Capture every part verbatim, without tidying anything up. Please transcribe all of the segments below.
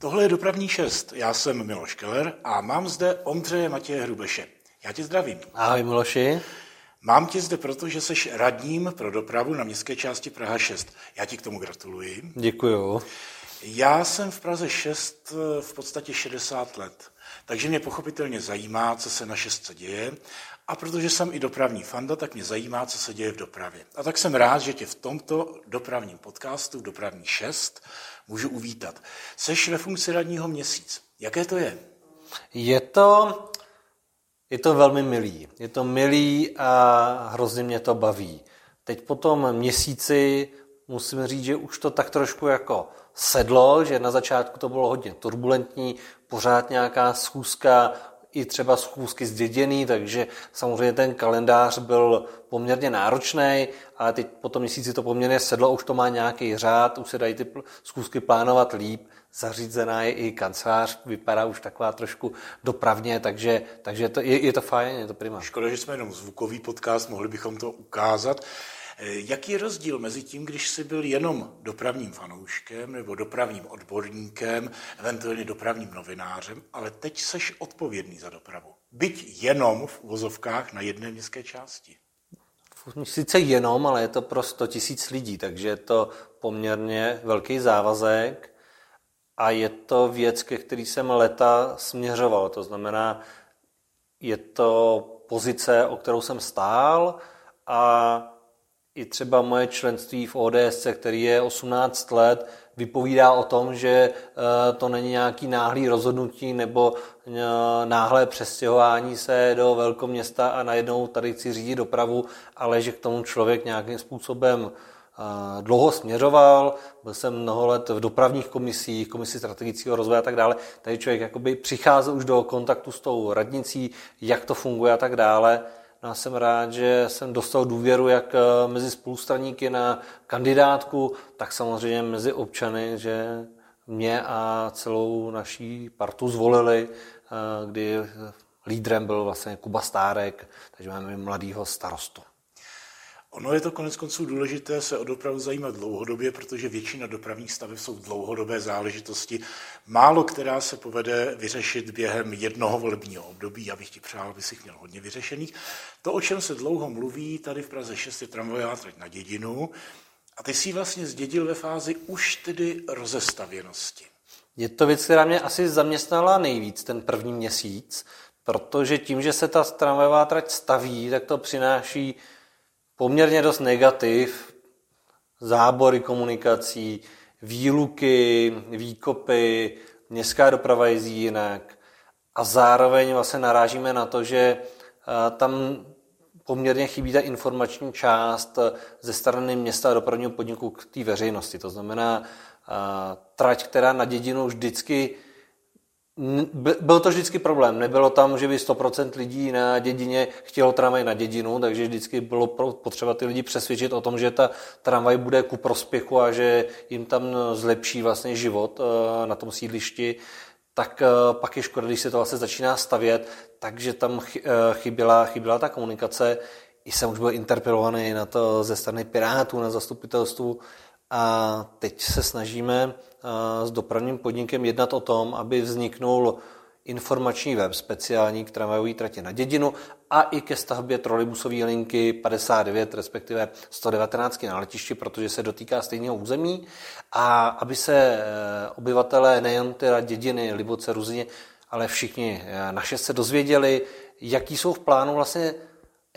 Tohle je Dopravní šest. Já jsem Miloš Keller a mám zde Ondřeje Matěje Hrubeše. Já tě zdravím. Ahoj Miloši. Mám tě zde proto, že jsi radním pro dopravu na městské části Praha šest. Já ti k tomu gratuluji. Děkuju. Já jsem v Praze šest v podstatě šedesát let, takže mě pochopitelně zajímá, co se na šestce děje. A protože jsem i dopravní fanda, tak mě zajímá, co se děje v dopravě. A tak jsem rád, že tě v tomto dopravním podcastu, Dopravní šest, můžu uvítat. Seš ve funkci radního měsíc. Jaké to je? Je to, je to velmi milý. Je to milý a hrozně mě to baví. Teď po tom měsíci musím říct, že už to tak trošku jako sedlo, že na začátku to bylo hodně turbulentní, pořád nějaká schůzka, i třeba schůzky z Dědiny, takže samozřejmě ten kalendář byl poměrně náročný, ale teď po tom měsíci to poměrně sedlo, už to má nějaký řád, už se dají ty pl- schůzky plánovat líp, zařízená je i kancelář, vypadá už taková trošku dopravně, takže, takže to, je, je to fajn, je to prima. Škoda, že jsme jenom zvukový podcast, mohli bychom to ukázat. Jaký je rozdíl mezi tím, když jsi byl jenom dopravním fanouškem nebo dopravním odborníkem, eventuálně dopravním novinářem, ale teď seš odpovědný za dopravu? Byť jenom v uvozovkách na jedné městské části. Sice jenom, ale je to pro sto tisíc lidí, takže je to poměrně velký závazek a je to věc, ke který jsem leta směřoval. To znamená, je to pozice, o kterou jsem stál a i třeba moje členství v O D S, který je osmnáct let, vypovídá o tom, že to není nějaký náhlý rozhodnutí nebo náhlé přestěhování se do velkoměsta a najednou tady chci řídit dopravu, ale že k tomu člověk nějakým způsobem dlouho směřoval. Byl jsem mnoho let v dopravních komisích, komisi strategického rozvoje a tak dále. Tady člověk jakoby přicházel už do kontaktu s tou radnicí, jak to funguje a tak dále. Já jsem rád, že jsem dostal důvěru jak mezi spolustraníky na kandidátku, tak samozřejmě mezi občany, že mě a celou naší partu zvolili, kdy lídrem byl vlastně Kuba Stárek, takže máme mladýho starostu. Ono je to koneckonců důležité se o dopravu zajímat dlouhodobě, protože většina dopravních staveb jsou dlouhodobé záležitosti. Málo která se povede vyřešit během jednoho volebního období, já bych ti přál, aby jich měl hodně vyřešených. To, o čem se dlouho mluví, tady v Praze šest je tramvajová trať na Dědinu a ty jsi vlastně zdědil ve fázi už tedy rozestavěnosti. Je to věc, která mě asi zaměstnala nejvíc ten první měsíc, protože tím, že se ta tramvajová trať staví, tak to přináší poměrně dost negativ, zábory komunikací, výluky, výkopy, městská doprava jezdí jinak a zároveň vlastně narážíme na to, že tam poměrně chybí ta informační část ze strany města a dopravního podniku k té veřejnosti. To znamená trať, která na Dědinu vždycky byl to vždycky problém. Nebylo tam, že by sto procent lidí na Dědině chtělo tramvaj na Dědinu, takže vždycky bylo potřeba ty lidi přesvědčit o tom, že ta tramvaj bude ku prospěchu a že jim tam zlepší vlastně život na tom sídlišti. Tak pak je škoda, když se to vlastně začíná stavět, takže tam chyběla, chyběla ta komunikace. I jsem už byl interpelovaný na to ze strany Pirátů na zastupitelstvu. A teď se snažíme s dopravním podnikem jednat o tom, aby vzniknul informační web speciální k tramvajové trati na Dědinu a i ke stavbě trolejbusové linky padesát devět, respektive sto devatenáct na letišti, protože se dotýká stejného území. A aby se obyvatelé nejen teda Dědiny, Liboce, Ruzině, ale všichni naše se dozvěděli, jaký jsou v plánu vlastně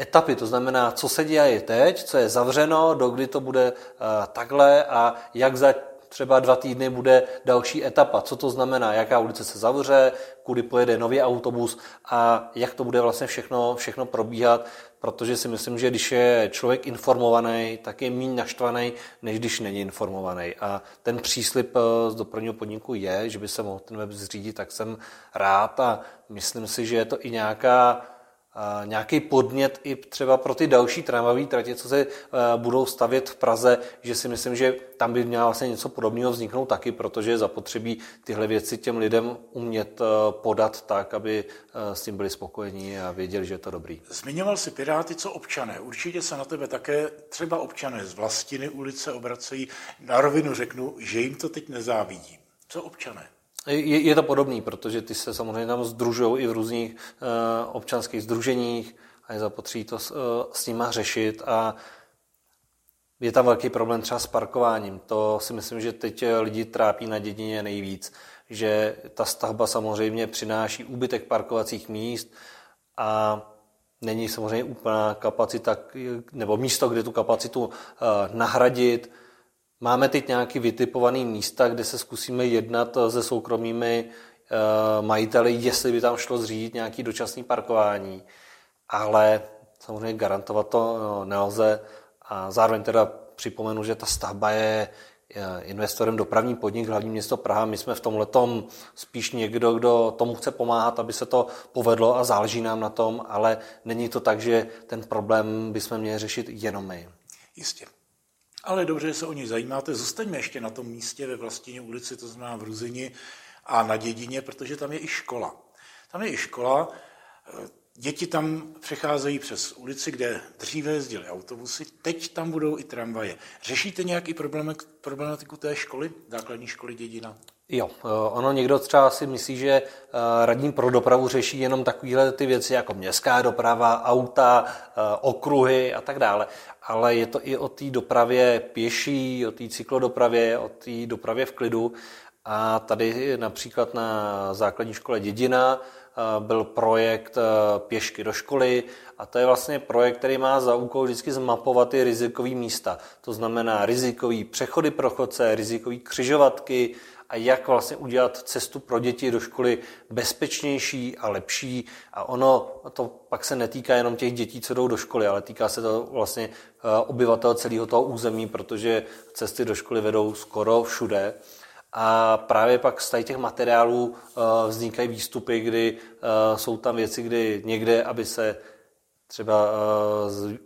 etapy, to znamená, co se děje teď, co je zavřeno, dokdy to bude uh, takhle a jak za třeba dva týdny bude další etapa. Co to znamená, jaká ulice se zavře, kudy pojede nový autobus a jak to bude vlastně všechno, všechno probíhat, protože si myslím, že když je člověk informovaný, tak je méně naštvaný, než když není informovaný. A ten příslib z dopravního podniku je, že by se mohl ten web zřídit, tak jsem rád a myslím si, že je to i nějaká A nějaký podnět i třeba pro ty další tramvajové tratě, co se uh, budou stavět v Praze, že si myslím, že tam by měla vlastně něco podobného vzniknout taky, protože zapotřebí tyhle věci těm lidem umět uh, podat tak, aby uh, s tím byli spokojení a věděli, že je to dobrý. Zmiňoval si Piráty, co občané. Určitě se na tebe také třeba občané z Vlastiny ulice obracejí. Na rovinu řeknu, že jim to teď nezávidím. Co občané? Je, je to podobný, protože ty se samozřejmě tam sdružují i v různých uh, občanských sdruženích a je zapotřebí to s, uh, s nima řešit a je tam velký problém třeba s parkováním. To si myslím, že teď lidi trápí na Dědině nejvíc, že ta stavba samozřejmě přináší úbytek parkovacích míst a není samozřejmě úplná kapacita nebo místo, kde tu kapacitu uh, nahradit. Máme teď nějaké vytipované místa, kde se zkusíme jednat se soukromými uh, majiteli, jestli by tam šlo zřídit nějaké dočasné parkování, ale samozřejmě garantovat to no, nelze. A zároveň teda připomenu, že ta stavba je investorem dopravní podnik hlavní město Praha. My jsme v tomhletom spíš někdo, kdo tomu chce pomáhat, aby se to povedlo a záleží nám na tom, ale není to tak, že ten problém bychom měli řešit jenom my. Jistě. Ale dobře, že se o něj zajímáte. Zůstaňme ještě na tom místě ve Vlastině ulici, to znamená v Ruzini a na Dědině, protože tam je i škola. Tam je i škola. Děti tam přecházejí přes ulici, kde dříve jezdily autobusy, teď tam budou i tramvaje. Řešíte nějaký problematiku té školy, základní školy Dědina? Jo, ono někdo třeba si myslí, že radní pro dopravu řeší jenom takovéhle ty věci jako městská doprava, auta, okruhy a tak dále. Ale je to i o té dopravě pěší, o té cyklodopravě, o té dopravě v klidu. A tady například na základní škole Dědina byl projekt Pěšky do školy a to je vlastně projekt, který má za úkol vždycky zmapovat ty rizikové místa. To znamená rizikové přechody pro chodce, rizikové křižovatky a jak vlastně udělat cestu pro děti do školy bezpečnější a lepší. A ono to pak se netýká jenom těch dětí, co jdou do školy, ale týká se to vlastně obyvatel celého toho území, protože cesty do školy vedou skoro všude. A právě pak z těch materiálů vznikají výstupy, kdy jsou tam věci, kdy někde, aby se třeba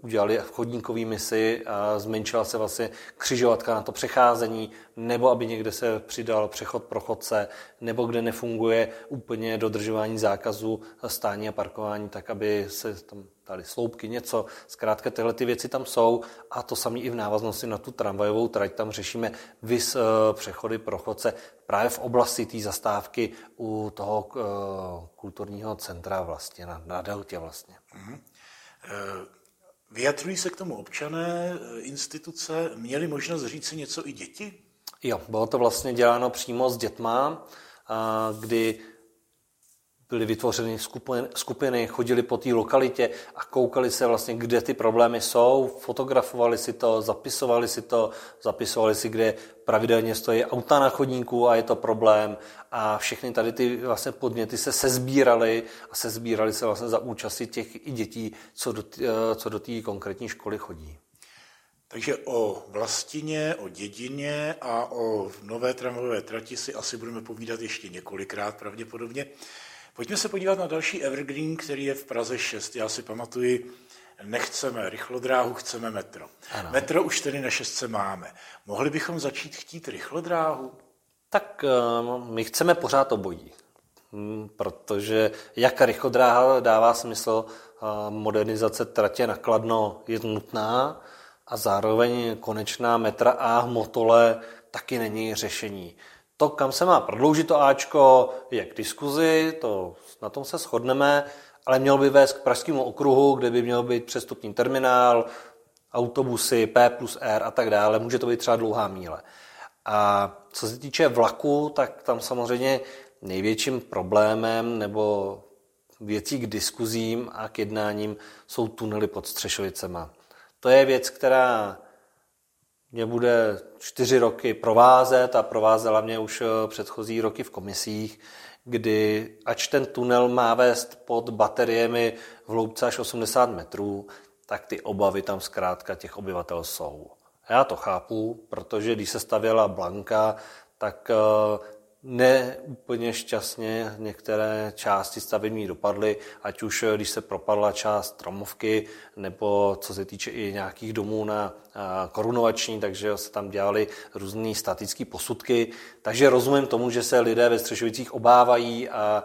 udělali chodníkový misy a zmenšila se vlastně křižovatka na to přecházení, nebo aby někde se přidal přechod pro chodce, nebo kde nefunguje úplně dodržování zákazu stání a parkování, tak aby se tam dali sloupky, něco. Zkrátka tyhle ty věci tam jsou a to samé i v návaznosti na tu tramvajovou trať. Tam řešíme vys přechody pro chodce právě v oblasti té zastávky u toho kulturního centra vlastně, na, na deltě vlastně. Mm-hmm. Vyjadřují se k tomu občané, instituce, měli možnost říct si něco i děti? Jo, bylo to vlastně děláno přímo s dětma, kdy byly vytvořeny skupiny, chodili po té lokalitě a koukali se vlastně, kde ty problémy jsou, fotografovali si to, zapisovali si to, zapisovali si, kde pravidelně stojí auta na chodníku a je to problém a všechny tady ty vlastně podněty se sezbíraly a sezbíraly se vlastně za účasti těch i dětí, co do, co do té konkrétní školy chodí. Takže o Vlastině, o Dědině a o nové tramvajové trati si asi budeme povídat ještě několikrát pravděpodobně. Pojďme se podívat na další evergreen, který je v Praze šest. Já si pamatuji, nechceme rychlodráhu, chceme metro. Ano. Metro už tedy na šestce máme. Mohli bychom začít chtít rychlodráhu? Tak my chceme pořád obojí, protože jak rychlodráha dává smysl, modernizace tratě na Kladno je nutná a zároveň konečná metra A v Motole taky není řešení. To, kam se má prodloužit to Ačko, je k diskuzi, to, na tom se shodneme, ale měl by vést k Pražskému okruhu, kde by měl být přestupní terminál, autobusy, P plus R a tak dále. Může to být třeba dlouhá míle. A co se týče vlaku, tak tam samozřejmě největším problémem nebo věcí k diskuzím a k jednáním jsou tunely pod Střešovicema. To je věc, která mě bude čtyři roky provázet a provázela mě už předchozí roky v komisích, kdy ač ten tunel má vést pod bateriemi v hloubce až osmdesát metrů, tak ty obavy tam zkrátka těch obyvatel jsou. Já to chápu, protože když se stavěla Blanka, tak ne úplně šťastně některé části stavební dopadly, ať už když se propadla část Stromovky, nebo co se týče i nějakých domů na Korunovační, takže se tam dělaly různé statické posudky. Takže rozumím tomu, že se lidé ve Střešovicích obávají a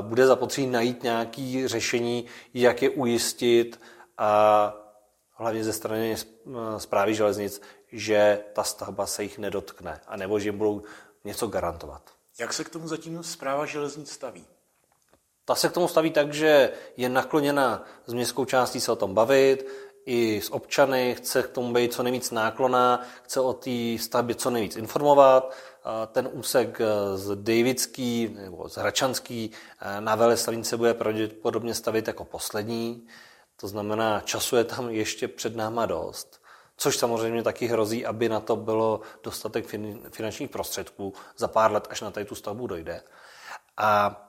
bude zapotřebí najít nějaké řešení, jak je ujistit a hlavně ze strany Správy železnic, že ta stavba se jich nedotkne, anebo že jim budou něco garantovat. Jak se k tomu zatím Správa železnic staví? Ta se k tomu staví tak, že je nakloněna s městskou částí se o tom bavit, i s občany, chce k tomu být co nejvíc náklonná, chce o té stavbě co nejvíc informovat. Ten úsek z Davidský nebo z Hračanský na Velestavnice bude pravděpodobně stavit jako poslední. To znamená, času je tam ještě před náma dost. Což samozřejmě taky hrozí, aby na to bylo dostatek finančních prostředků za pár let, až na tady tu stavbu dojde. A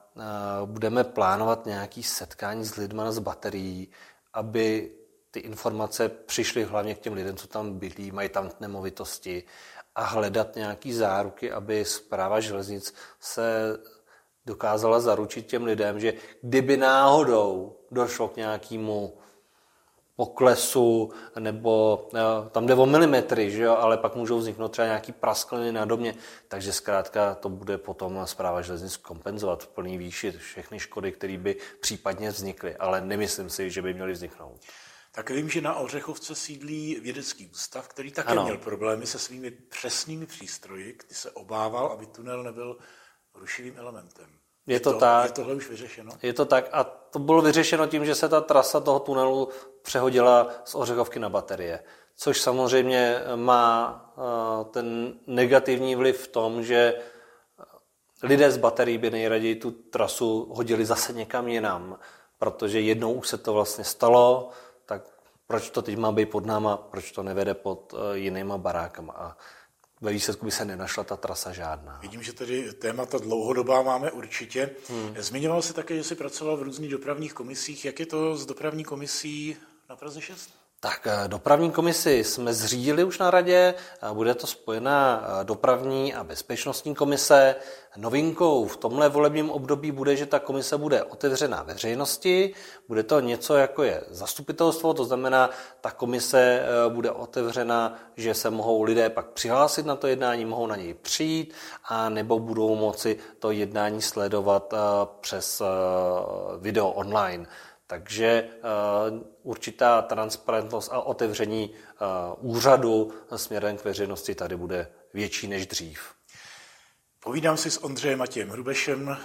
budeme plánovat nějaké setkání s lidmi z baterií, aby ty informace přišly hlavně k těm lidem, co tam bydlí, mají tam nemovitosti, a hledat nějaké záruky, aby Správa železnic se dokázala zaručit těm lidem, že kdyby náhodou došlo k nějakému poklesu, nebo no, tam jde o milimetry, že jo, ale pak můžou vzniknout třeba nějaký praskliny na domě, takže zkrátka to bude potom Správa železnic kompenzovat v plný výši všechny škody, které by případně vznikly, ale nemyslím si, že by měly vzniknout. Tak vím, že na Ořechovce sídlí Vědecký ústav, který také ano. měl problémy se svými přesnými přístroji, kdy se obával, aby tunel nebyl rušivým elementem. Je to, to tak. Je tohle už vyřešeno? Je to tak a to bylo vyřešeno tím, že se ta trasa toho tunelu přehodila z Ořechovky na baterie, což samozřejmě má ten negativní vliv v tom, že lidé z baterií by nejraději tu trasu hodili zase někam jinam, protože jednou už se to vlastně stalo, tak proč to teď má být pod náma, proč to nevede pod jinýma barákama a ve výsledku by se nenašla ta trasa žádná. Vidím, že tedy témata dlouhodobá máme určitě. Hmm. Zmiňoval jsi také, že jsi pracoval v různých dopravních komisích. Jak je to s dopravní komisí na Praze šest? Tak dopravní komisi jsme zřídili už na radě. Bude to spojená dopravní a bezpečnostní komise. Novinkou v tomhle volebním období bude, že ta komise bude otevřená veřejnosti. Bude to něco, jako je zastupitelstvo, to znamená, ta komise bude otevřena, že se mohou lidé pak přihlásit na to jednání, mohou na něj přijít, a nebo budou moci to jednání sledovat přes video online. Takže uh, určitá transparentnost a otevření uh, úřadu směrem k veřejnosti tady bude větší než dřív. Povídám si s Ondřejem Matějem Hrubešem, uh,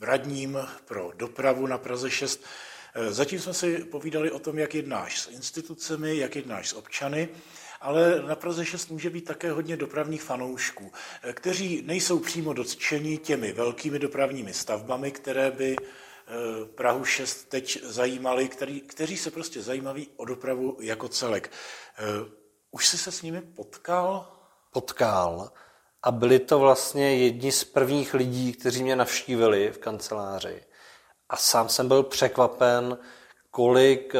radním pro dopravu na Praze šest. Uh, zatím jsme si povídali o tom, jak jednáš s institucemi, jak jednáš s občany, ale na Praze šest může být také hodně dopravních fanoušků, kteří nejsou přímo dotčeni těmi velkými dopravními stavbami, které by Prahu šest teď zajímali, který, kteří se prostě zajímaví o dopravu jako celek. Už jsi se s nimi potkal? Potkal. A byli to vlastně jedni z prvních lidí, kteří mě navštívili v kanceláři. A sám jsem byl překvapen, kolik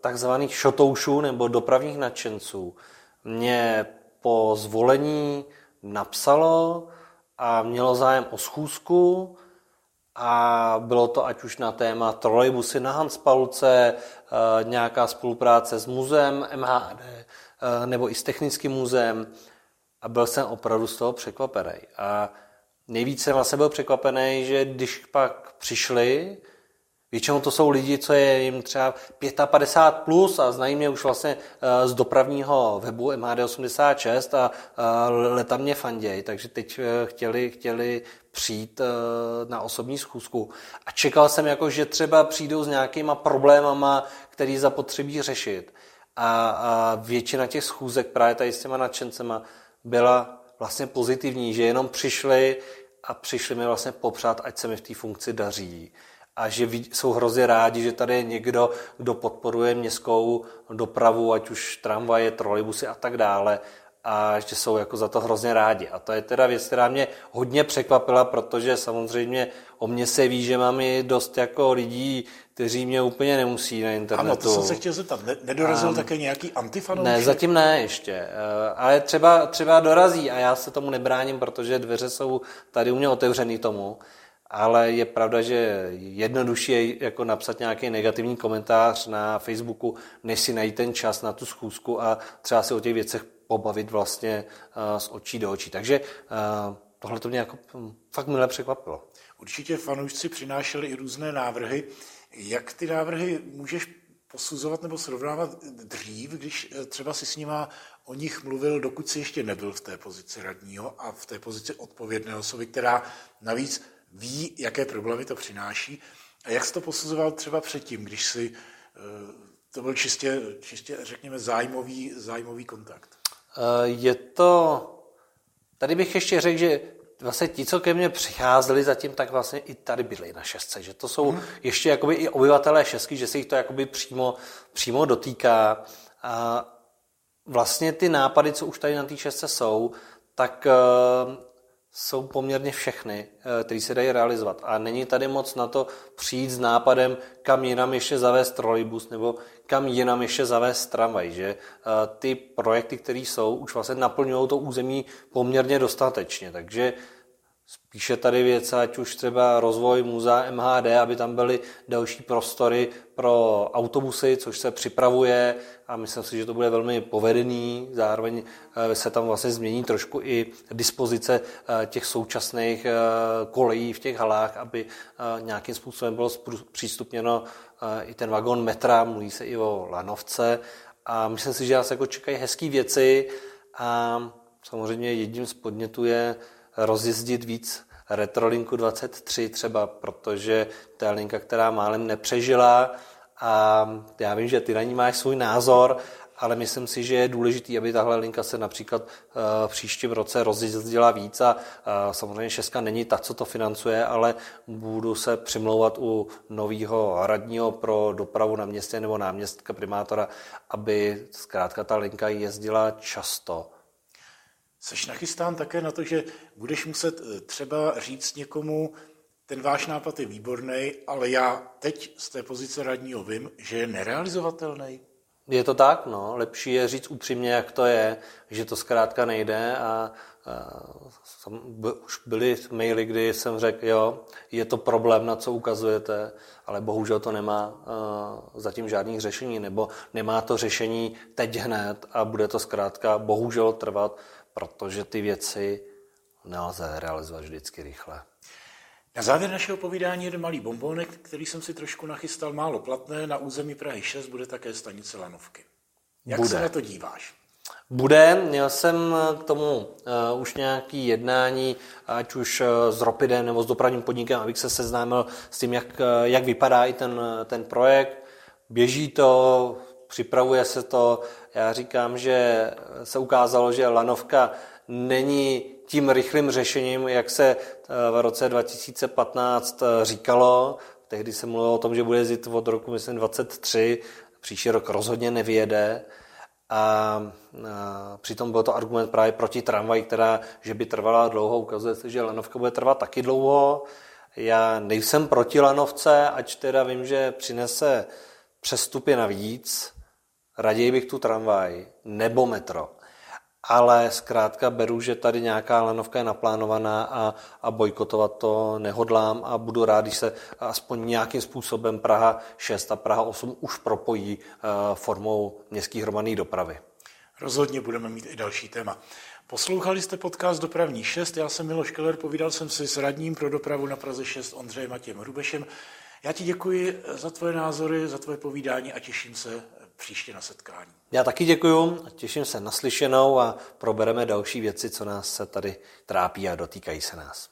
takzvaných šotoušů nebo dopravních nadšenců mě po zvolení napsalo a mělo zájem o schůzku. A bylo to ať už na téma trolejbusy na Hanspaluce, nějaká spolupráce s muzeem M H D nebo i s technickým muzeem. A byl jsem opravdu z toho překvapený. A nejvíc jsem vlastně byl překvapený, že když pak přišli, většinou to jsou lidi, co je jim třeba padesát pět plus a znají mě už vlastně z dopravního webu M H D osmdesát šest a leta mě fanděj, takže teď chtěli, chtěli přijít na osobní schůzku. A čekal jsem, jako, že třeba přijdou s nějakýma problémama, který zapotřebí řešit. A, a většina těch schůzek právě tady s těma nadšencema byla vlastně pozitivní, že jenom přišli a přišli mi vlastně popřát, ať se mi v té funkci daří. A že jsou hrozně rádi, že tady je někdo, kdo podporuje městskou dopravu, ať už tramvaje, trolejbusy a tak dále. A že jsou jako za to hrozně rádi. A to je teda věc, která mě hodně překvapila, protože samozřejmě o mě se ví, že mám i dost jako lidí, kteří mě úplně nemusí na internetu. Ano, to jsem se chtěl zeptat. Nedorazil um, také nějaký antifanoušek? Ne, zatím ne ještě. Ale třeba, třeba dorazí a já se tomu nebráním, protože dveře jsou tady u mě otevřený tomu. Ale je pravda, že jednodušší je jako napsat nějaký negativní komentář na Facebooku, než si najít ten čas na tu schůzku a třeba se o těch věcech pobavit vlastně uh, z očí do očí. Takže uh, tohle to mě jako fakt milé překvapilo. Určitě fanoušci přinášeli i různé návrhy. Jak ty návrhy můžeš posuzovat nebo srovnávat dřív, když třeba si s nima o nich mluvil, dokud si ještě nebyl v té pozici radního a v té pozici odpovědné osoby, která navíc ví, jaké problémy to přináší. A jak jsi to posuzoval třeba předtím, když si to byl čistě, čistě řekněme, zájmový, zájmový kontakt? Je to... Tady bych ještě řekl, že vlastně ti, co ke mně přicházeli zatím, tak vlastně i tady bydlí na šestce, že to jsou hmm. ještě jakoby i obyvatelé šestky, že se jich to jakoby přímo, přímo dotýká. A vlastně ty nápady, co už tady na té šestce jsou, tak uh, jsou poměrně všechny, uh, které se dají realizovat. A není tady moc na to přijít s nápadem, kam jinam ještě zavést trolejbus nebo kam jinam ještě zavést tramvaj, že uh, ty projekty, které jsou, už vlastně naplňují to území poměrně dostatečně, takže spíše tady věc, ať už třeba rozvoj muzea M H D, aby tam byly další prostory pro autobusy, což se připravuje a myslím si, že to bude velmi povedený. Zároveň se tam vlastně změní trošku i dispozice těch současných kolejí v těch halách, aby nějakým způsobem bylo přístupněno i ten vagon metra, mluví se i o lanovce a myslím si, že nás jako čekají hezký věci a samozřejmě jedním z podnětů je rozjezdit víc Retrolinku dvacet tři třeba, protože to je linka, která málem nepřežila a já vím, že ty na ní máš svůj názor, ale myslím si, že je důležitý, aby tahle linka se například v příštím roce rozjezdila víc a samozřejmě šestka není ta, co to financuje, ale budu se přimlouvat u nového radního pro dopravu na městě nebo náměstka primátora, aby zkrátka ta linka jezdila často. Seš nachystán také na to, že budeš muset třeba říct někomu, ten váš nápad je výborný, ale já teď z té pozice radního vím, že je nerealizovatelný. Je to tak, no. Lepší je říct upřímně, jak to je, že to zkrátka nejde a, a by, už byly maily, kdy jsem řekl, jo, je to problém, na co ukazujete, ale bohužel to nemá uh, zatím žádných řešení, nebo nemá to řešení teď hned a bude to zkrátka bohužel trvat, protože ty věci nelze realizovat vždycky rychle. Na závěr našeho povídání jeden malý bonbónek, který jsem si trošku nachystal, málo platné. Na území Prahy šest bude také stanice lanovky. Jak bude. Se na to díváš? Bude. Měl jsem k tomu uh, už nějaký jednání, ať už s Ropidem nebo s dopravním podnikem, abych se seznámil s tím, jak, jak vypadá i ten, ten projekt. Běží to, připravuje se to. Já říkám, že se ukázalo, že lanovka není tím rychlým řešením, jak se v roce dva tisíce patnáct říkalo. Tehdy se mluvilo o tom, že bude jezdit od roku, myslím, dvacet tři. Příští rok rozhodně nevyjede. A, a přitom byl to argument právě proti tramvaji, která, že by trvala dlouho. Ukazuje se, že lanovka bude trvat taky dlouho. Já nejsem proti lanovce, ač teda vím, že přinese přestupy navíc. Raději bych tu tramvaj nebo metro. Ale zkrátka beru, že tady nějaká lanovka je naplánovaná a, a bojkotovat to nehodlám a budu rád, když se aspoň nějakým způsobem Praha šest a Praha osm už propojí uh, formou městských hromadné dopravy. Rozhodně budeme mít i další téma. Poslouchali jste podcast Dopravní šest, já jsem Miloš Keller, povídal jsem si s radním pro dopravu na Praze šest Ondřejem Matějem Hrubešem. Já ti děkuji za tvoje názory, za tvoje povídání a těším se příště na setkání. Já taky děkuju a těším se na slyšenou a probereme další věci, co nás se tady trápí a dotýkají se nás.